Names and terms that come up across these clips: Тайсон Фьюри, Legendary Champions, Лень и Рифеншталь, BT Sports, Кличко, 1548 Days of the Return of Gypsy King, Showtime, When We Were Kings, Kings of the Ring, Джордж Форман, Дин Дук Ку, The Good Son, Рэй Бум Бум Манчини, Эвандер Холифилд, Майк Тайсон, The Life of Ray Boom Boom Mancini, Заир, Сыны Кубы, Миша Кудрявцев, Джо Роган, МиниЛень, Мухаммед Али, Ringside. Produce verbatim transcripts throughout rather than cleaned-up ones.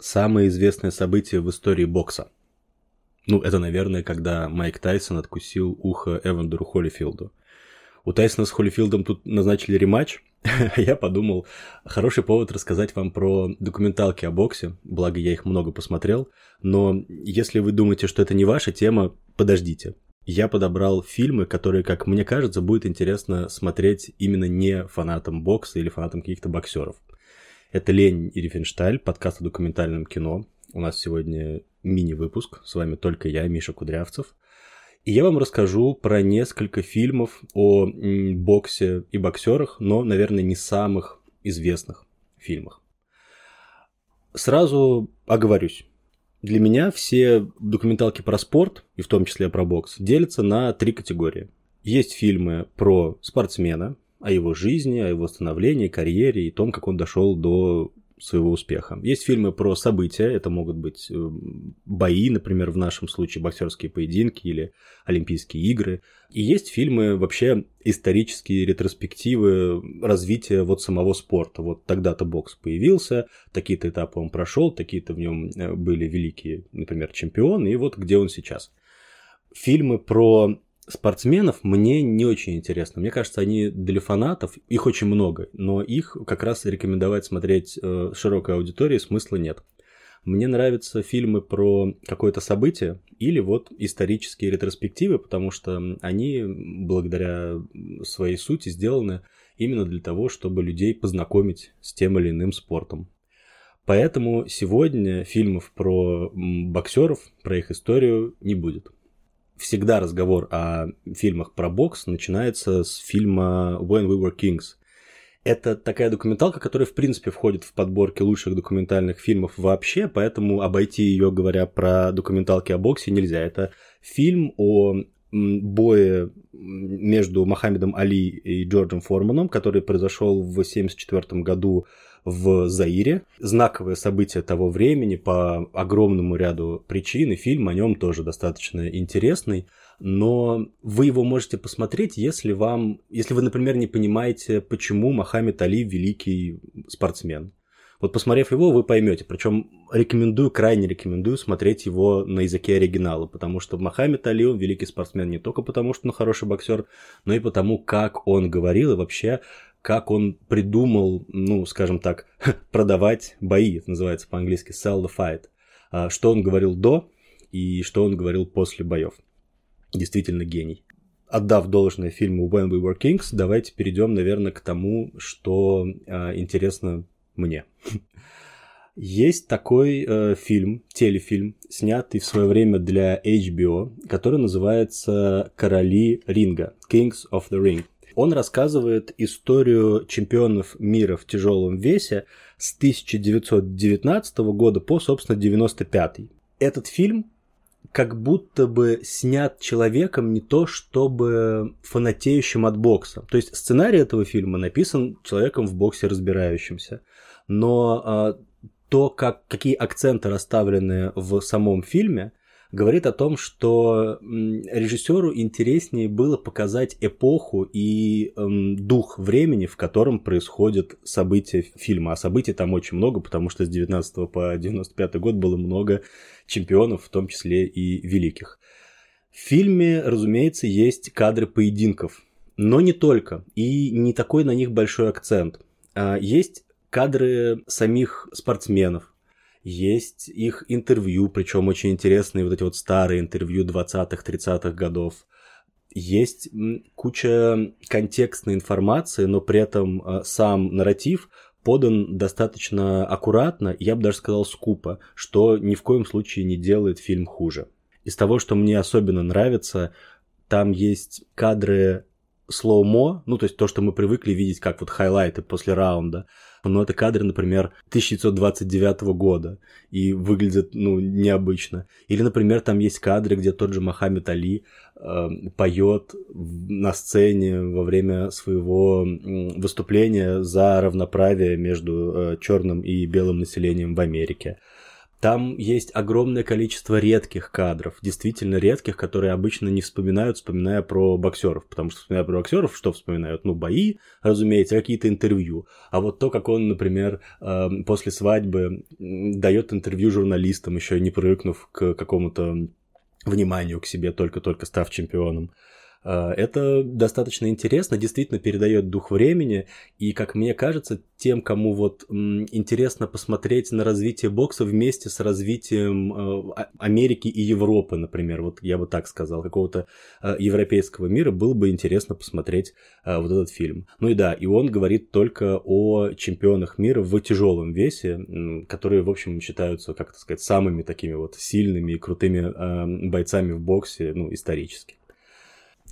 самое известное событие в истории бокса. Ну, это, наверное, когда Майк Тайсон откусил ухо Эвандеру Холифилду. У Тайсона с Холифилдом тут назначили рематч, а я подумал, хороший повод рассказать вам про документалки о боксе, благо я их много посмотрел, но если вы думаете, что это не ваша тема, подождите. Я подобрал фильмы, которые, как мне кажется, будет интересно смотреть именно не фанатам бокса или фанатам каких-то боксеров. Это «Лень и Рифеншталь», подкаст о документальном кино. У нас сегодня мини-выпуск, с вами только я, Миша Кудрявцев. И я вам расскажу про несколько фильмов о боксе и боксерах, но, наверное, не самых известных фильмах. Сразу оговорюсь. Для меня все документалки про спорт, и в том числе про бокс, делятся на три категории. Есть фильмы про спортсмена, о его жизни, о его становлении, карьере и том, как он дошел до своего успеха. Есть фильмы про события, это могут быть бои, например, в нашем случае боксерские поединки или Олимпийские игры. И есть фильмы вообще исторические ретроспективы развития вот самого спорта. Вот тогда-то бокс появился, такие-то этапы он прошел, такие-то в нем были великие, например, чемпионы, и вот где он сейчас. Фильмы про спортсменов мне не очень интересно. Мне кажется, они для фанатов, их очень много, но их как раз рекомендовать смотреть широкой аудитории смысла нет. Мне нравятся фильмы про какое-то событие или вот исторические ретроспективы, потому что они, благодаря своей сути, сделаны именно для того, чтобы людей познакомить с тем или иным спортом. Поэтому сегодня фильмов про боксеров, про их историю не будет. Всегда разговор о фильмах про бокс начинается с фильма «When We Were Kings». Это такая документалка, которая, в принципе, входит в подборки лучших документальных фильмов вообще, поэтому обойти ее, говоря про документалки о боксе, нельзя. Это фильм о бое между Мухаммедом Али и Джорджем Форманом, который произошел в тысяча девятьсот семьдесят четвёртом году в Заире. Знаковое событие того времени по огромному ряду причин, и фильм о нем тоже достаточно интересный, но вы его можете посмотреть, если вам, если вы, например, не понимаете, почему Мухаммед Али великий спортсмен. Вот посмотрев его, вы поймете. Причем рекомендую, крайне рекомендую смотреть его на языке оригинала, потому что Мухаммед Али, он великий спортсмен не только потому, что он хороший боксер, но и потому, как он говорил и вообще, как он придумал, ну, скажем так, продавать бои. Это называется по-английски «sell the fight». Что он говорил до и что он говорил после боев. Действительно гений. Отдав должное фильму «When We Were Kings», давайте перейдем, наверное, к тому, что интересно мне. Есть такой э, фильм, телефильм, снятый в свое время для эйч би о, который называется «Короли ринга», «Kings of the Ring». Он рассказывает историю чемпионов мира в тяжелом весе с тысяча девятьсот девятнадцатого года по, собственно, девяносто пятый. Этот фильм как будто бы снят человеком не то чтобы фанатеющим от бокса. То есть сценарий этого фильма написан человеком в боксе разбирающимся. Но э, то, как, какие акценты расставлены в самом фильме, говорит о том, что режиссеру интереснее было показать эпоху и э, дух времени, в котором происходят события фильма. А событий там очень много, потому что с девятнадцатого по девяносто пятый год было много чемпионов, в том числе и великих. В фильме, разумеется, есть кадры поединков, но не только, и не такой на них большой акцент. Есть кадры самих спортсменов. Есть их интервью, причем очень интересные вот эти вот старые интервью двадцатых-тридцатых годов. Есть куча контекстной информации, но при этом сам нарратив подан достаточно аккуратно, я бы даже сказал скупо, что ни в коем случае не делает фильм хуже. Из того, что мне особенно нравится, там есть кадры слоумо, ну то есть то, что мы привыкли видеть как вот хайлайты после раунда, но это кадры, например, тысяча девятьсот двадцать девятого года и выглядят, ну, необычно. Или, например, там есть кадры, где тот же Мухаммед Али э, поет на сцене во время своего выступления за равноправие между э, черным и белым населением в Америке. Там есть огромное количество редких кадров, действительно редких, которые обычно не вспоминают, вспоминая про боксеров. Потому что, вспоминая про боксеров, что вспоминают? Ну, бои, разумеется, какие-то интервью. А вот то, как он, например, после свадьбы дает интервью журналистам, еще не привыкнув к какому-то вниманию к себе, только-только став чемпионом. Это достаточно интересно, действительно передает дух времени, и, как мне кажется, тем, кому вот интересно посмотреть на развитие бокса вместе с развитием Америки и Европы, например, вот я бы так сказал, какого-то европейского мира, было бы интересно посмотреть вот этот фильм. Ну и да, и он говорит только о чемпионах мира в тяжелом весе, которые, в общем, считаются, как это сказать, самыми такими вот сильными и крутыми бойцами в боксе, ну, исторически.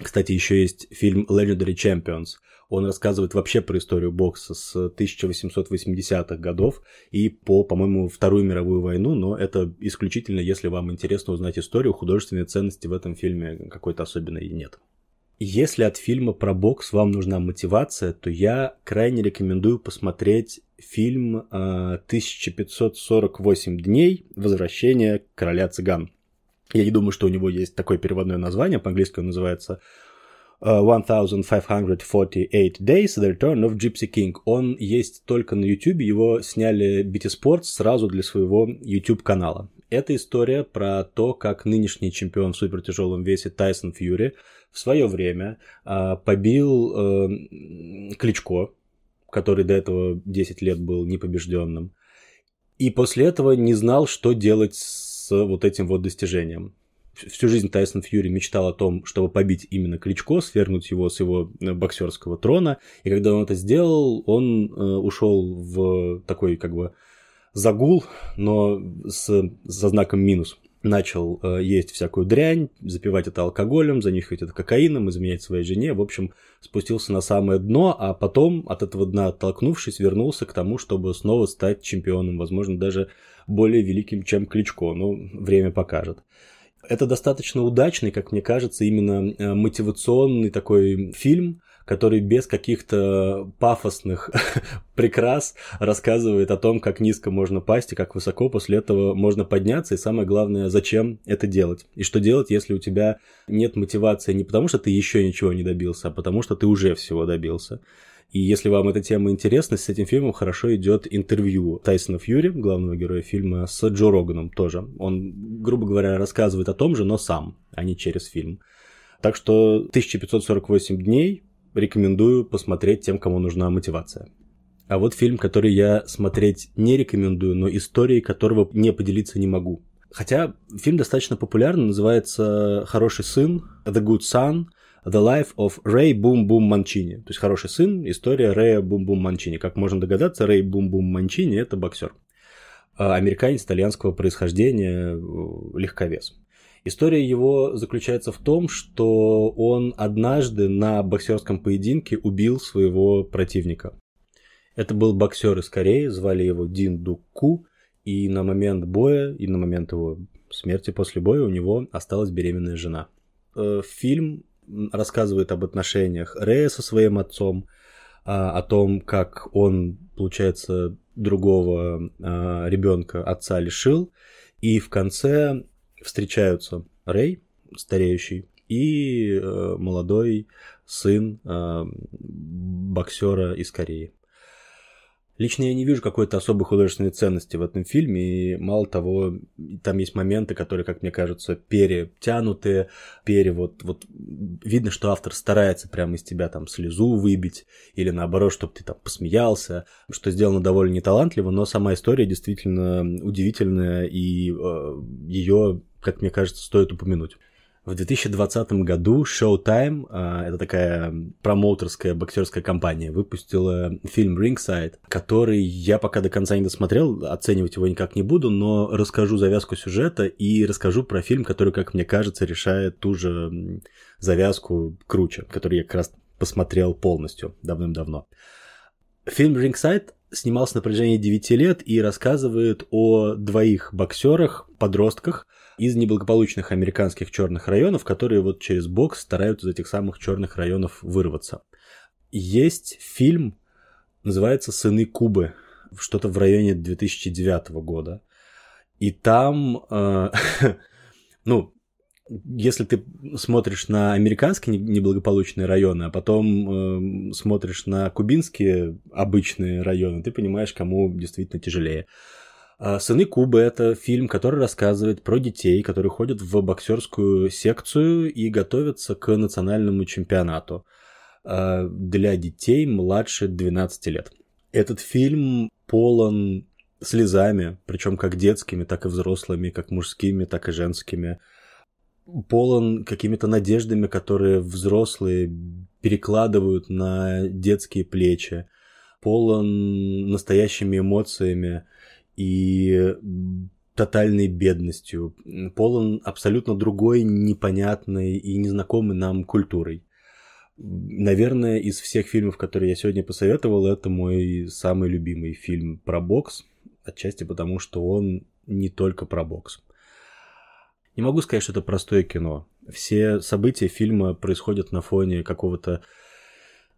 Кстати, еще есть фильм Legendary Champions. Он рассказывает вообще про историю бокса с тысяча восемьсот восьмидесятых годов и по, по-моему, Вторую мировую войну, но это исключительно, если вам интересно узнать историю, художественной ценности в этом фильме какой-то особенной нет. Если от фильма про бокс вам нужна мотивация, то я крайне рекомендую посмотреть фильм «тысяча пятьсот сорок восемь дней. Возвращение короля цыган». Я не думаю, что у него есть такое переводное название, по-английски он называется тысяча пятьсот сорок восемь Days of the Return of Gypsy King. Он есть только на YouTube, его сняли би ти Sports сразу для своего YouTube-канала. Это история про то, как нынешний чемпион в супертяжелом весе Тайсон Фьюри в свое время побил Кличко, который до этого десять лет был непобежденным, и после этого не знал, что делать с вот этим вот достижением. Всю жизнь Тайсон Фьюри мечтал о том, чтобы побить именно Кличко, свергнуть его с его боксерского трона, и когда он это сделал, он ушел в такой как бы загул, но с, со знаком минус. Начал есть всякую дрянь, запивать это алкоголем, занюхивать это кокаином, изменять своей жене, в общем, спустился на самое дно, а потом, от этого дна оттолкнувшись, вернулся к тому, чтобы снова стать чемпионом, возможно, даже более великим, чем Кличко, но время покажет. Это достаточно удачный, как мне кажется, именно мотивационный такой фильм, который без каких-то пафосных прикрас рассказывает о том, как низко можно пасть и как высоко после этого можно подняться, и самое главное, зачем это делать. И что делать, если у тебя нет мотивации не потому, что ты еще ничего не добился, а потому, что ты уже всего добился. И если вам эта тема интересна, с этим фильмом хорошо идет интервью Тайсона Фьюри, главного героя фильма, с Джо Роганом тоже. Он, грубо говоря, рассказывает о том же, но сам, а не через фильм. Так что тысяча пятьсот сорок восемь дней рекомендую посмотреть тем, кому нужна мотивация. А вот фильм, который я смотреть не рекомендую, но историей которого не поделиться не могу. Хотя фильм достаточно популярный, называется «Хороший сын», «The Good Son», «The Life of Ray Boom Boom Mancini». То есть «Хороший сын», история Рэя Бум Бум Манчини. Как можно догадаться, Рэй Бум Бум Манчини – это боксер. Американец итальянского происхождения, легковес. История его заключается в том, что он однажды на боксерском поединке убил своего противника. Это был боксер из Кореи, звали его Дин Дук Ку, и на момент боя, и на момент его смерти после боя у него осталась беременная жена. Фильм рассказывает об отношениях Рэя со своим отцом, о том, как он, получается, другого ребенка отца лишил, и в конце встречаются Рэй, стареющий, и э, молодой сын э, боксера из Кореи. Лично я не вижу какой-то особой художественной ценности в этом фильме, и мало того, там есть моменты, которые, как мне кажется, перетянуты, пере, вот, вот, видно, что автор старается прямо из тебя там слезу выбить, или наоборот, чтобы ты там посмеялся, что сделано довольно неталантливо, но сама история действительно удивительная, и э, ее, как мне кажется, стоит упомянуть. В две тысячи двадцатом году Showtime, это такая промоутерская боксерская компания, выпустила фильм Ringside, который я пока до конца не досмотрел, оценивать его никак не буду, но расскажу завязку сюжета и расскажу про фильм, который, как мне кажется, решает ту же завязку круче, который я как раз посмотрел полностью давным-давно. Фильм Ringside снимался на протяжении девяти лет и рассказывает о двоих боксерах, подростках из неблагополучных американских черных районов, которые вот через бокс стараются из этих самых черных районов вырваться. Есть фильм, называется «Сыны Кубы», что-то в районе две тысячи девятого года. И там, э, ну, если ты смотришь на американские неблагополучные районы, а потом э, смотришь на кубинские обычные районы, ты понимаешь, кому действительно тяжелее. «Сыны Кубы» — это фильм, который рассказывает про детей, которые ходят в боксерскую секцию и готовятся к национальному чемпионату для детей младше двенадцати лет. Этот фильм полон слезами, причем как детскими, так и взрослыми, как мужскими, так и женскими. Полон какими-то надеждами, которые взрослые перекладывают на детские плечи. Полон настоящими эмоциями и тотальной бедностью, полон абсолютно другой, непонятной и незнакомой нам культурой. Наверное, из всех фильмов, которые я сегодня посоветовал, это мой самый любимый фильм про бокс, отчасти потому, что он не только про бокс. Не могу сказать, что это простое кино. Все события фильма происходят на фоне какого-то...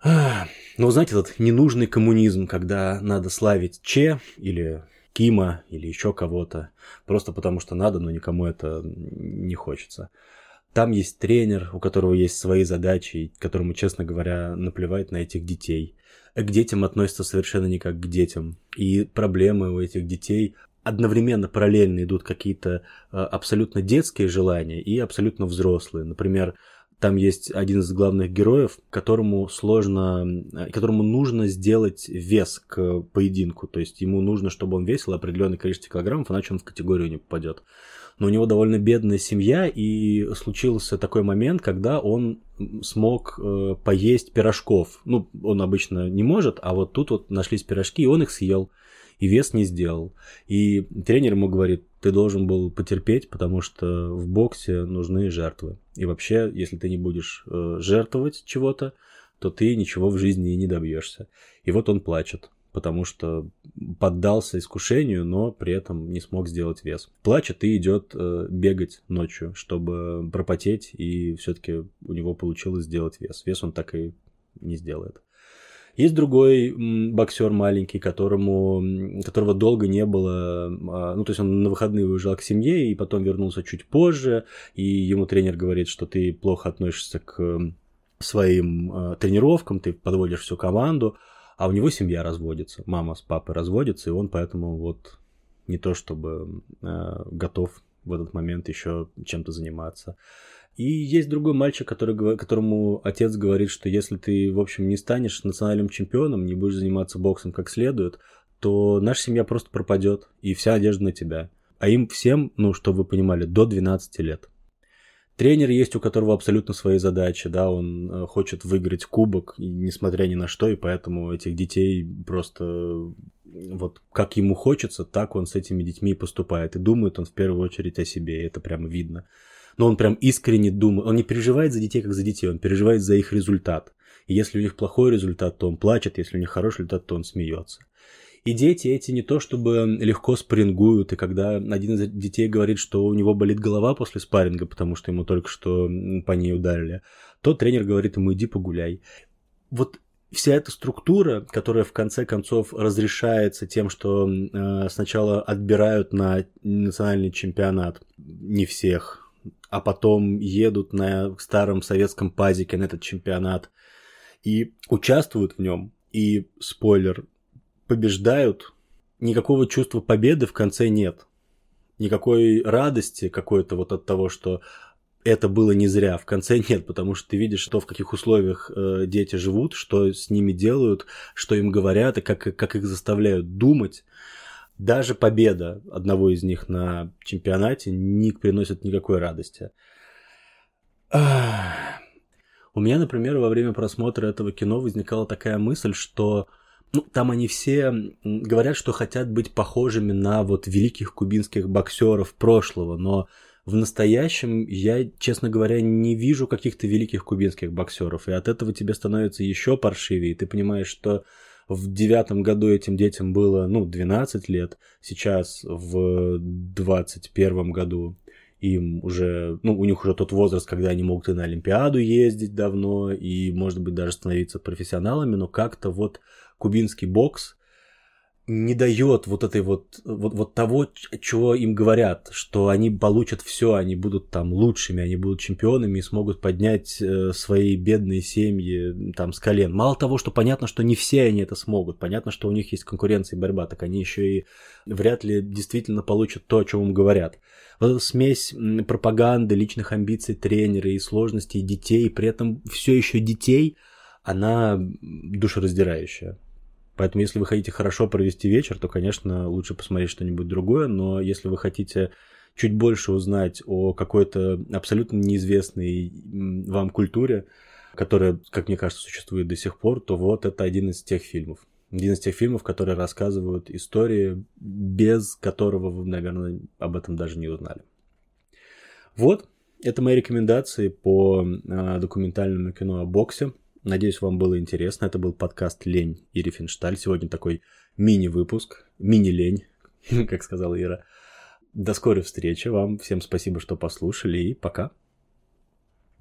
Ну, знаете, этот ненужный коммунизм, когда надо славить Че или... Кима или еще кого-то, просто потому что надо, но никому это не хочется. Там есть тренер, у которого есть свои задачи, которому, честно говоря, наплевать на этих детей. К детям относятся совершенно не как к детям. И проблемы у этих детей одновременно, параллельно идут какие-то абсолютно детские желания и абсолютно взрослые. Например, там есть один из главных героев, которому сложно, которому нужно сделать вес к поединку. То есть ему нужно, чтобы он весил определенное количество килограммов, иначе он в категорию не попадет. Но у него довольно бедная семья, и случился такой момент, когда он смог поесть пирожков. Ну, он обычно не может, а вот тут вот нашлись пирожки, и он их съел, и вес не сделал. И тренер ему говорит: ты должен был потерпеть, потому что в боксе нужны жертвы. И вообще, если ты не будешь жертвовать чего-то, то ты ничего в жизни не добьешься. И вот он плачет, потому что поддался искушению, но при этом не смог сделать вес. Плачет и идет бегать ночью, чтобы пропотеть, и все-таки у него получилось сделать вес. Вес он так и не сделает. Есть другой боксер маленький, которому, которого долго не было, ну, то есть он на выходные уезжал к семье и потом вернулся чуть позже, и ему тренер говорит, что ты плохо относишься к своим тренировкам, ты подводишь всю команду, а у него семья разводится, мама с папой разводятся, и он поэтому вот не то чтобы готов в этот момент еще чем-то заниматься. И есть другой мальчик, который, которому отец говорит, что если ты, в общем, не станешь национальным чемпионом, не будешь заниматься боксом как следует, то наша семья просто пропадет, и вся одежда на тебя. А им всем, ну, чтобы вы понимали, до двенадцати лет. Тренер есть, у которого абсолютно свои задачи, да, он хочет выиграть кубок, несмотря ни на что, и поэтому этих детей просто вот как ему хочется, так он с этими детьми поступает. И думает он в первую очередь о себе, и это прямо видно. Но он прям искренне думает, он не переживает за детей, как за детей, он переживает за их результат. И если у них плохой результат, то он плачет, если у них хороший результат, то он смеется. И дети эти не то чтобы легко спаррингуют, и когда один из детей говорит, что у него болит голова после спарринга, потому что ему только что по ней ударили, то тренер говорит ему: иди погуляй. Вот вся эта структура, которая в конце концов разрешается тем, что сначала отбирают на национальный чемпионат не всех, а потом едут на старом советском пазике на этот чемпионат и участвуют в нем, и, спойлер, побеждают, никакого чувства победы в конце нет. Никакой радости какой-то вот от того, что это было не зря, в конце нет, потому что ты видишь то, в каких условиях дети живут, что с ними делают, что им говорят и как, как их заставляют думать. Даже победа одного из них на чемпионате не приносит никакой радости. У меня, например, во время просмотра этого кино возникала такая мысль, что ну, там они все говорят, что хотят быть похожими на вот великих кубинских боксеров прошлого, но в настоящем я, честно говоря, не вижу каких-то великих кубинских боксеров, и от этого тебе становится еще паршивее, и ты понимаешь, что в девятом году этим детям было, ну, двенадцать лет, сейчас в двадцать первом году им уже, ну, у них уже тот возраст, когда они могут и на Олимпиаду ездить давно, и, может быть, даже становиться профессионалами, но как-то вот кубинский бокс не дает вот этой вот, вот, вот того, чего им говорят, что они получат все, они будут там лучшими, они будут чемпионами и смогут поднять э, свои бедные семьи там с колен. Мало того, что понятно, что не все они это смогут, понятно, что у них есть конкуренция и борьба, так они еще и вряд ли действительно получат то, о чем им говорят. Вот эта смесь пропаганды, личных амбиций тренера и сложностей детей, при этом все еще детей, она душераздирающая. Поэтому, если вы хотите хорошо провести вечер, то, конечно, лучше посмотреть что-нибудь другое. Но если вы хотите чуть больше узнать о какой-то абсолютно неизвестной вам культуре, которая, как мне кажется, существует до сих пор, то вот это один из тех фильмов. Один из тех фильмов, которые рассказывают истории, без которого вы, наверное, об этом даже не узнали. Вот, это мои рекомендации по документальному кино о боксе. Надеюсь, вам было интересно. Это был подкаст «Лень» и Рифеншталь. Сегодня такой мини-выпуск, мини-лень, как сказала Ира. До скорой встречи вам. Всем спасибо, что послушали, и пока.